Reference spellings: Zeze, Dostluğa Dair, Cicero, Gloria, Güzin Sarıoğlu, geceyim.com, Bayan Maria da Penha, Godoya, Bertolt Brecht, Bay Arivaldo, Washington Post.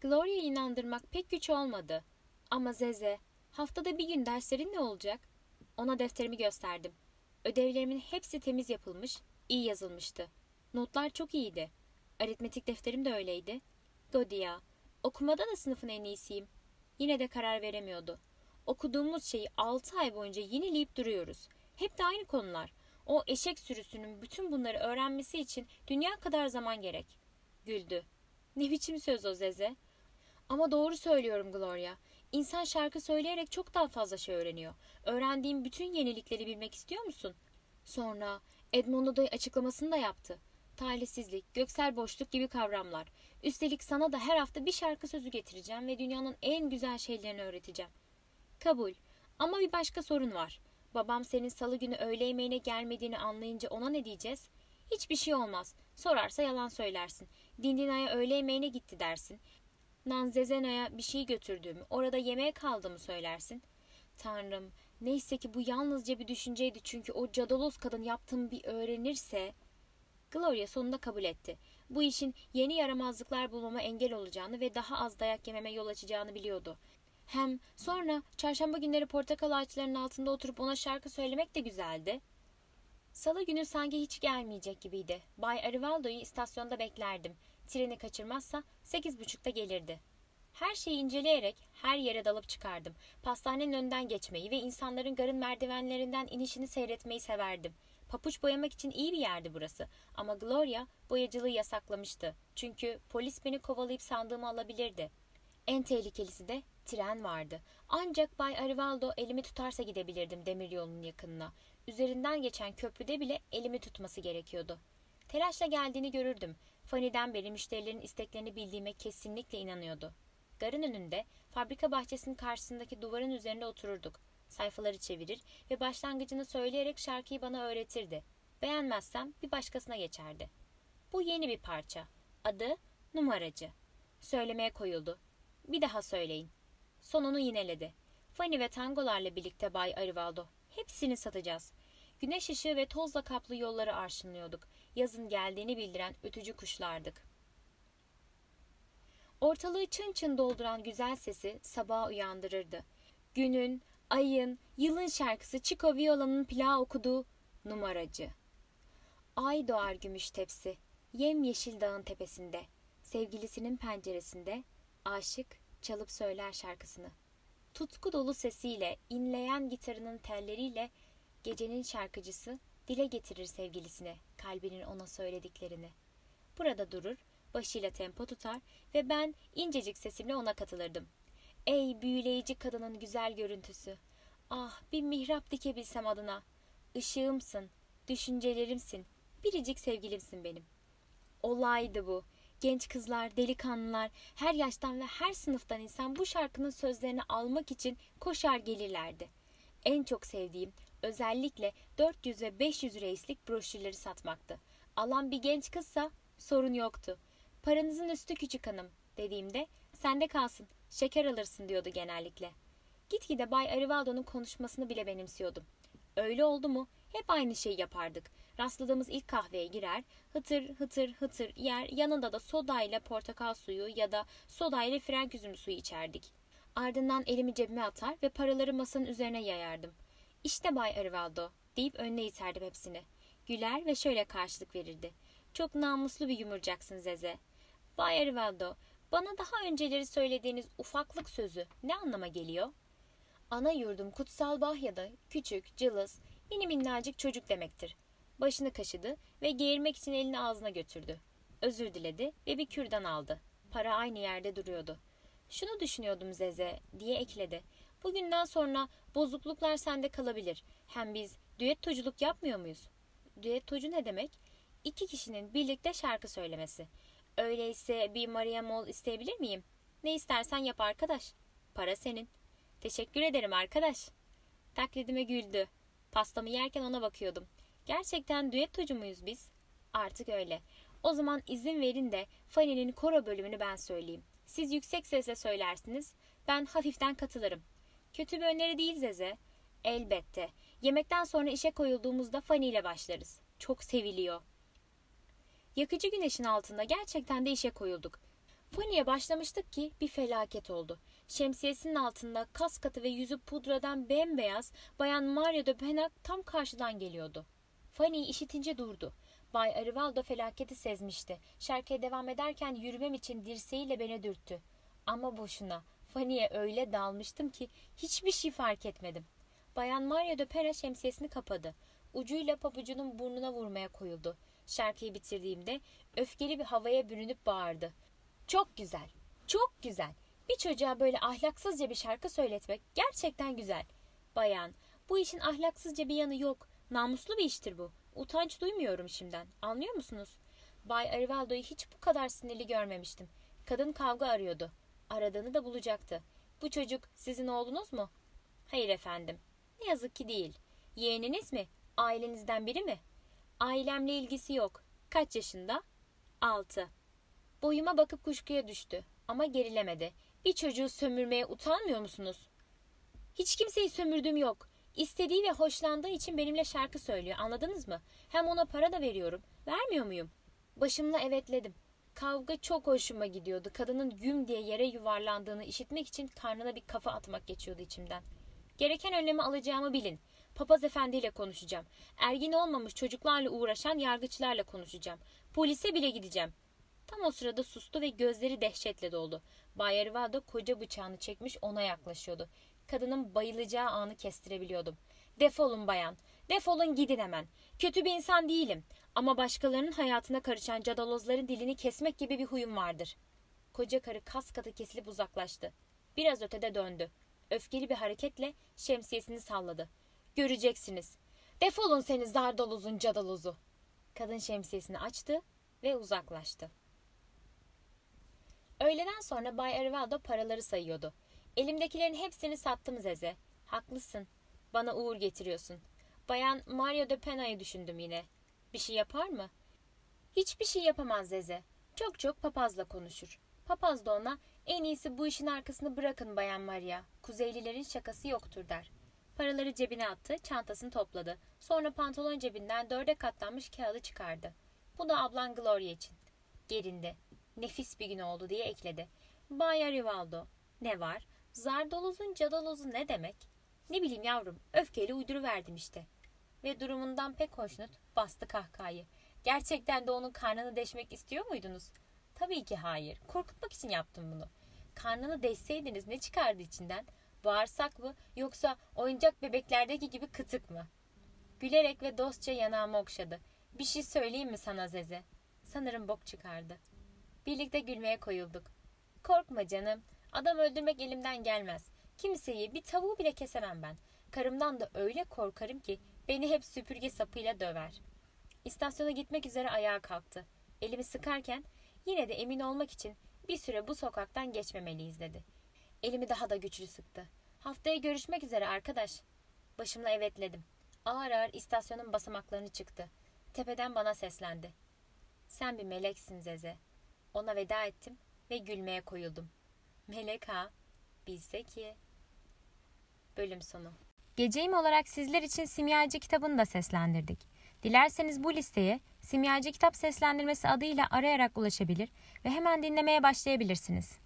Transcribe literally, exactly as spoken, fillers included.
Gloria'yı inandırmak pek güç olmadı. Ama Zeze, haftada bir gün derslerin ne olacak? Ona defterimi gösterdim. Ödevlerimin hepsi temiz yapılmış, iyi yazılmıştı. Notlar çok iyiydi. Aritmetik defterim de öyleydi. Godoya, okumada da sınıfın en iyisiyim. Yine de karar veremiyordu. Okuduğumuz şeyi altı ay boyunca yenileyip duruyoruz. Hep de aynı konular. O eşek sürüsünün bütün bunları öğrenmesi için dünya kadar zaman gerek. Güldü. Ne biçim söz o Zeze? Ama doğru söylüyorum Gloria. İnsan şarkı söyleyerek çok daha fazla şey öğreniyor. Öğrendiğim bütün yenilikleri bilmek istiyor musun? Sonra Edmondo da açıklamasını da yaptı. Talihsizlik, göksel boşluk gibi kavramlar. Üstelik sana da her hafta bir şarkı sözü getireceğim ve dünyanın en güzel şeylerini öğreteceğim. Kabul. Ama bir başka sorun var. Babam senin salı günü öğle yemeğine gelmediğini anlayınca ona ne diyeceğiz? Hiçbir şey olmaz. Sorarsa yalan söylersin. Dindina'ya öğle yemeğine gitti dersin. Nanzezena'ya bir şey götürdüğümü, orada yemeğe kaldığımı söylersin. Tanrım, neyse ki bu yalnızca bir düşünceydi çünkü o cadaloz kadın yaptığımı bir öğrenirse... Gloria sonunda kabul etti. Bu işin yeni yaramazlıklar bulmama engel olacağını ve daha az dayak yememe yol açacağını biliyordu. Hem sonra çarşamba günleri portakal ağaçlarının altında oturup ona şarkı söylemek de güzeldi. Salı günü sanki hiç gelmeyecek gibiydi. Bay Arivaldo'yu istasyonda beklerdim. Treni kaçırmazsa sekiz buçukta gelirdi. Her şeyi inceleyerek her yere dalıp çıkardım. Pastanenin önünden geçmeyi ve insanların garın merdivenlerinden inişini seyretmeyi severdim. Papuç boyamak için iyi bir yerdi burası ama Gloria boyacılığı yasaklamıştı. Çünkü polis beni kovalayıp sandığımı alabilirdi. En tehlikelisi de tren vardı. Ancak Bay Arivaldo elimi tutarsa gidebilirdim demiryolunun yakınına. Üzerinden geçen köprüde bile elimi tutması gerekiyordu. Telaşla geldiğini görürdüm. Fanny'den beri müşterilerin isteklerini bildiğime kesinlikle inanıyordu. Garın önünde, fabrika bahçesinin karşısındaki duvarın üzerinde otururduk. Sayfaları çevirir ve başlangıcını söyleyerek şarkıyı bana öğretirdi. Beğenmezsem bir başkasına geçerdi. Bu yeni bir parça. Adı Numaracı. Söylemeye koyuldu. Bir daha söyleyin. Sonunu yineledi. Fanny ve tangolarla birlikte Bay Arivaldo. Hepsini satacağız. Güneş ışığı ve tozla kaplı yolları arşınlıyorduk. Yazın geldiğini bildiren ötücü kuşlardık. Ortalığı çın çın dolduran güzel sesi sabaha uyandırırdı. Günün, ayın, yılın şarkısı Chico Viola'nın plağı okuduğu Numaracı. Ay doğar gümüş tepsi, yemyeşil dağın tepesinde, sevgilisinin penceresinde, aşık çalıp söyler şarkısını. Tutku dolu sesiyle, inleyen gitarının telleriyle gecenin şarkıcısı dile getirir sevgilisine, kalbinin ona söylediklerini. Burada durur, başıyla tempo tutar ve ben incecik sesimle ona katılırdım. Ey büyüleyici kadının güzel görüntüsü! Ah, bir mihrap dikebilsem adına! Işığımsın, düşüncelerimsin, biricik sevgilimsin benim. Olaydı bu. Genç kızlar, delikanlılar, her yaştan ve her sınıftan insan bu şarkının sözlerini almak için koşar gelirlerdi. En çok sevdiğim, özellikle dört yüz ve beş yüz reislik broşürleri satmaktı. Alan bir genç kızsa sorun yoktu. Paranızın üstü küçük hanım dediğimde sende kalsın, şeker alırsın diyordu genellikle. Gitgide Bay Arivaldo'nun konuşmasını bile benimsiyordum. Öyle oldu mu hep aynı şeyi yapardık. Rastladığımız ilk kahveye girer, hıtır hıtır hıtır yer, yanında da sodayla portakal suyu ya da sodayla frenk üzümlü suyu içerdik. Ardından elimi cebime atar ve paraları masanın üzerine yayardım. İşte Bay Arivaldo deyip önüne iterdim hepsini. Güler ve şöyle karşılık verirdi. Çok namuslu bir yumurcaksın Zeze. Bay Arivaldo, bana daha önceleri söylediğiniz ufaklık sözü ne anlama geliyor? Ana yurdum kutsal Bahya'da küçük, cılız, mini minnacık çocuk demektir. Başını kaşıdı ve geğirmek için elini ağzına götürdü. Özür diledi ve bir kürdan aldı. Para aynı yerde duruyordu. Şunu düşünüyordum Zeze diye ekledi. Bugünden sonra bozukluklar sende kalabilir. Hem biz düettoculuk yapmıyor muyuz? Düettocu ne demek? İki kişinin birlikte şarkı söylemesi. Öyleyse bir Maria Mol isteyebilir miyim? Ne istersen yap arkadaş. Para senin. Teşekkür ederim arkadaş. Taklidime güldü. Pastamı yerken ona bakıyordum. Gerçekten düettocu muyuz biz? Artık öyle. O zaman izin verin de Fanny'nin koro bölümünü ben söyleyeyim. Siz yüksek sesle söylersiniz. Ben hafiften katılırım. Kötü bir öneri değil Zeze. Elbette. Yemekten sonra işe koyulduğumuzda Fanny ile başlarız. Çok seviliyor. Yakıcı güneşin altında gerçekten de işe koyulduk. Pony'e başlamıştık ki bir felaket oldu. Şemsiyesinin altında kas katı ve yüzü pudradan bembeyaz Bayan Maria da Penha tam karşıdan geliyordu. Fanny işitince durdu. Bay Arivaldo felaketi sezmişti. Şarkıya devam ederken yürümem için dirseğiyle beni dürttü. Ama boşuna. Fanny'e öyle dalmıştım ki hiçbir şey fark etmedim. Bayan Maria da Penha şemsiyesini kapadı. Ucuyla pabucunun burnuna vurmaya koyuldu. Şarkıyı bitirdiğimde öfkeli bir havaya bürünüp bağırdı. Çok güzel, çok güzel. Bir çocuğa böyle ahlaksızca bir şarkı söyletmek gerçekten güzel. Bayan, bu işin ahlaksızca bir yanı yok. Namuslu bir iştir bu. Utanç duymuyorum şimdiden. Anlıyor musunuz? Bay Arivaldo'yu hiç bu kadar sinirli görmemiştim. Kadın kavga arıyordu. Aradığını da bulacaktı. Bu çocuk sizin oğlunuz mu? Hayır efendim. Ne yazık ki değil. Yeğeniniz mi? Ailenizden biri mi? Ailemle ilgisi yok. Kaç yaşında? Altı. Boyuma bakıp kuşkuya düştü. Ama gerilemedi. Bir çocuğu sömürmeye utanmıyor musunuz? Hiç kimseyi sömürdüğüm yok. İstediği ve hoşlandığı için benimle şarkı söylüyor. Anladınız mı? Hem ona para da veriyorum. Vermiyor muyum? Başımla evetledim. Kavga çok hoşuma gidiyordu. Kadının güm diye yere yuvarlandığını işitmek için karnına bir kafa atmak geçiyordu içimden. Gereken önlemi alacağımı bilin. Papaz efendiyle konuşacağım. Ergin olmamış çocuklarla uğraşan yargıçlarla konuşacağım. Polise bile gideceğim. Tam o sırada sustu ve gözleri dehşetle doldu. Bay Arivaldo koca bıçağını çekmiş ona yaklaşıyordu. Kadının bayılacağı anı kestirebiliyordum. Defolun bayan, defolun gidin hemen. Kötü bir insan değilim ama başkalarının hayatına karışan cadalozların dilini kesmek gibi bir huyum vardır. Koca karı kas katı kesilip uzaklaştı. Biraz ötede döndü. Öfkeli bir hareketle şemsiyesini salladı. Göreceksiniz. Defolun seni zardalozun cadalozu. Kadın şemsiyesini açtı ve uzaklaştı. Öğleden sonra Bay Arivaldo paraları sayıyordu. Elimdekilerin hepsini sattım Zeze. Haklısın. Bana uğur getiriyorsun. Bayan Maria da Penha'yı düşündüm yine. Bir şey yapar mı? Hiçbir şey yapamaz Zeze. Çok çok papazla konuşur. Papaz da ona en iyisi bu işin arkasını bırakın Bayan Maria. Kuzeylilerin şakası yoktur der. Paraları cebine attı, çantasını topladı. Sonra pantolon cebinden dörde katlanmış kağıdı çıkardı. Bu da ablan Gloria için. Gerindi. Nefis bir gün oldu diye ekledi. Bay Arivaldo. Ne var? Zardolozun cadalozu ne demek? Ne bileyim yavrum, öfkeyle uyduruverdim işte. Ve durumundan pek hoşnut bastı kahkahayı. Gerçekten de onun karnını deşmek istiyor muydunuz? Tabii ki hayır. Korkutmak için yaptım bunu. Karnını deşseydiniz ne çıkardı içinden? Bağırsak mı yoksa oyuncak bebeklerdeki gibi kıtık mı? Gülerek ve dostça yanağımı okşadı. Bir şey söyleyeyim mi sana Zeze? Sanırım bok çıkardı. Birlikte gülmeye koyulduk. Korkma canım. Adam öldürmek elimden gelmez. Kimseyi, bir tavuğu bile kesemem ben. Karımdan da öyle korkarım ki beni hep süpürge sapıyla döver. İstasyona gitmek üzere ayağa kalktı. Elimi sıkarken yine de emin olmak için bir süre bu sokaktan geçmemeliyiz dedi. Elimi daha da güçlü sıktı. Haftaya görüşmek üzere arkadaş. Başımla evetledim. Ağır ağır istasyonun basamaklarını çıktı. Tepeden bana seslendi. Sen bir meleksin Zeze. Ona veda ettim ve gülmeye koyuldum. Melek ha, bilse ki. Bölüm sonu. Geceyim olarak sizler için Simyacı kitabını da seslendirdik. Dilerseniz bu listeye Simyacı kitap seslendirmesi adıyla arayarak ulaşabilir ve hemen dinlemeye başlayabilirsiniz.